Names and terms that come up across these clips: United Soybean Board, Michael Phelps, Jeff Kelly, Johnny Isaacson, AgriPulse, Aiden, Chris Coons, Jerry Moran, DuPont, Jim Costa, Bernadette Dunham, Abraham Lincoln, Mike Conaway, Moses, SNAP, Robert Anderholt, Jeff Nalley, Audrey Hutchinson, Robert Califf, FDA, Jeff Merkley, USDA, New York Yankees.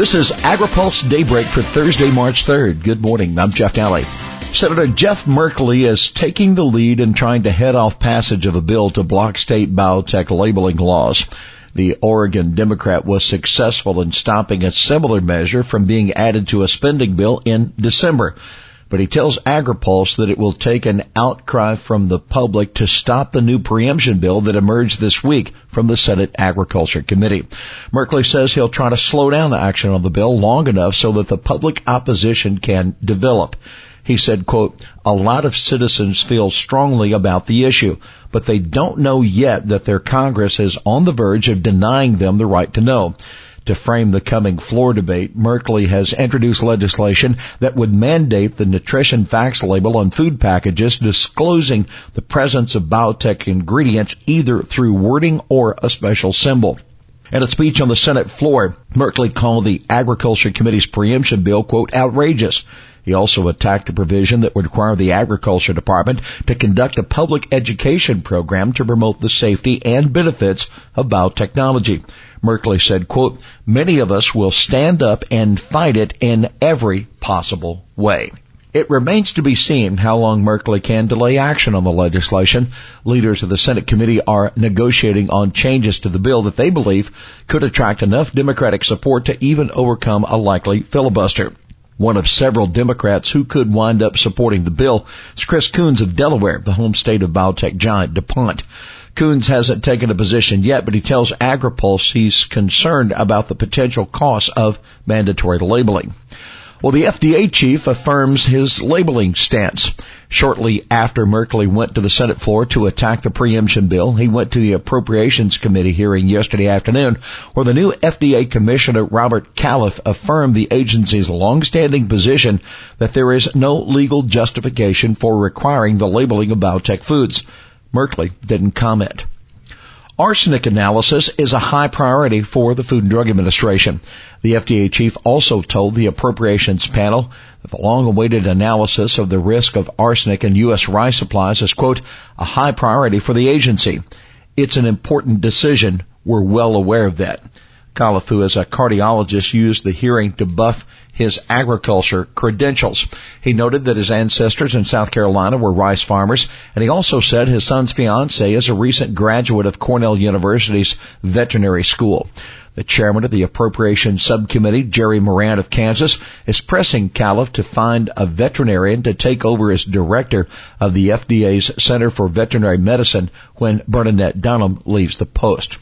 This is AgriPulse Daybreak for Thursday, March 3rd. Good morning. I'm Jeff Kelly. Senator Jeff Merkley is taking the lead in trying to head off passage of a bill to block state biotech labeling laws. The Oregon Democrat was successful in stopping a similar measure from being added to a spending bill in December. But he tells AgriPulse that it will take an outcry from the public to stop the new preemption bill that emerged this week from the Senate Agriculture Committee. Merkley says he'll try to slow down the action on the bill long enough so that the public opposition can develop. He said, quote, "A lot of citizens feel strongly about the issue, but they don't know yet that their Congress is on the verge of denying them the right to know." To frame the coming floor debate, Merkley has introduced legislation that would mandate the nutrition facts label on food packages disclosing the presence of biotech ingredients either through wording or a special symbol. In a speech on the Senate floor, Merkley called the Agriculture Committee's preemption bill, quote, outrageous. He also attacked a provision that would require the Agriculture Department to conduct a public education program to promote the safety and benefits of biotechnology. Merkley said, quote, "Many of us will stand up and fight it in every possible way." It remains to be seen how long Merkley can delay action on the legislation. Leaders of the Senate committee are negotiating on changes to the bill that they believe could attract enough Democratic support to even overcome a likely filibuster. One of several Democrats who could wind up supporting the bill is Chris Coons of Delaware, the home state of biotech giant DuPont. Coons hasn't taken a position yet, but he tells AgriPulse he's concerned about the potential costs of mandatory labeling. Well, the FDA chief affirms his labeling stance. Shortly after Merkley went to the Senate floor to attack the preemption bill, he went to the Appropriations Committee hearing yesterday afternoon, where the new FDA Commissioner Robert Califf affirmed the agency's longstanding position that there is no legal justification for requiring the labeling of biotech foods. Merkley didn't comment. Arsenic analysis is a high priority for the Food and Drug Administration. The FDA chief also told the Appropriations Panel that the long-awaited analysis of the risk of arsenic in U.S. rice supplies is, quote, a high priority for the agency. It's an important decision. We're well aware of that. Califf, who is a cardiologist, used the hearing to buff his agriculture credentials. He noted that his ancestors in South Carolina were rice farmers, and he also said his son's fiancée is a recent graduate of Cornell University's veterinary school. The chairman of the Appropriations Subcommittee, Jerry Moran of Kansas, is pressing Califf to find a veterinarian to take over as director of the FDA's Center for Veterinary Medicine when Bernadette Dunham leaves the post.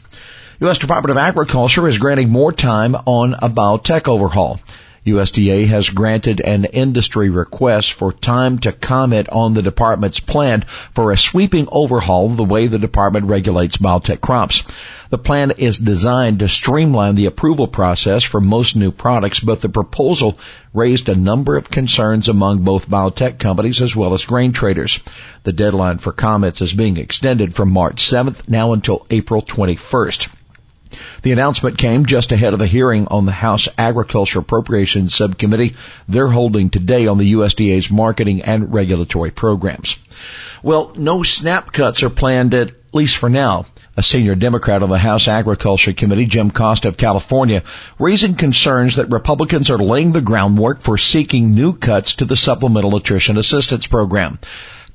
U.S. Department of Agriculture is granting more time on a biotech overhaul. USDA has granted an industry request for time to comment on the department's plan for a sweeping overhaul of the way the department regulates biotech crops. The plan is designed to streamline the approval process for most new products, but the proposal raised a number of concerns among both biotech companies as well as grain traders. The deadline for comments is being extended from March 7th now until April 21st. The announcement came just ahead of the hearing on the House Agriculture Appropriations Subcommittee they're holding today on the USDA's marketing and regulatory programs. Well, no snap cuts are planned, at least for now. A senior Democrat on the House Agriculture Committee, Jim Costa of California, raising concerns that Republicans are laying the groundwork for seeking new cuts to the Supplemental Nutrition Assistance Program.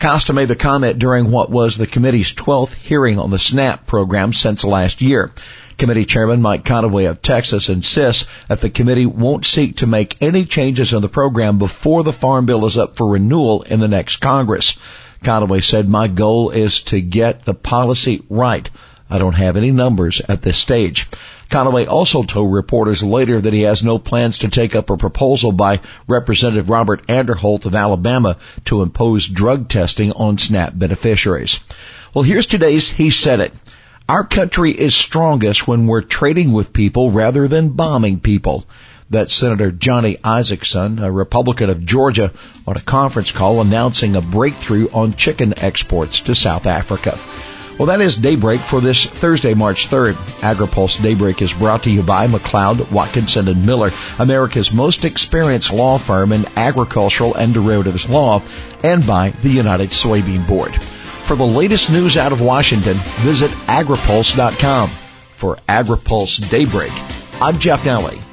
Costa made the comment during what was the committee's 12th hearing on the SNAP program since last year. Committee Chairman Mike Conaway of Texas insists that the committee won't seek to make any changes in the program before the Farm Bill is up for renewal in the next Congress. Conaway said, "My goal is to get the policy right. I don't have any numbers at this stage." Conaway also told reporters later that he has no plans to take up a proposal by Representative Robert Anderholt of Alabama to impose drug testing on SNAP beneficiaries. Well, here's today's He Said It. Our country is strongest when we're trading with people rather than bombing people. That's Senator Johnny Isaacson, a Republican of Georgia, on a conference call announcing a breakthrough on chicken exports to South Africa. Well, that is Daybreak for this Thursday, March 3rd. AgriPulse Daybreak is brought to you by McLeod, Watkinson & Miller, America's most experienced law firm in agricultural and derivatives law, and by the United Soybean Board. For the latest news out of Washington, visit agripulse.com. For AgriPulse Daybreak, I'm Jeff Nalley.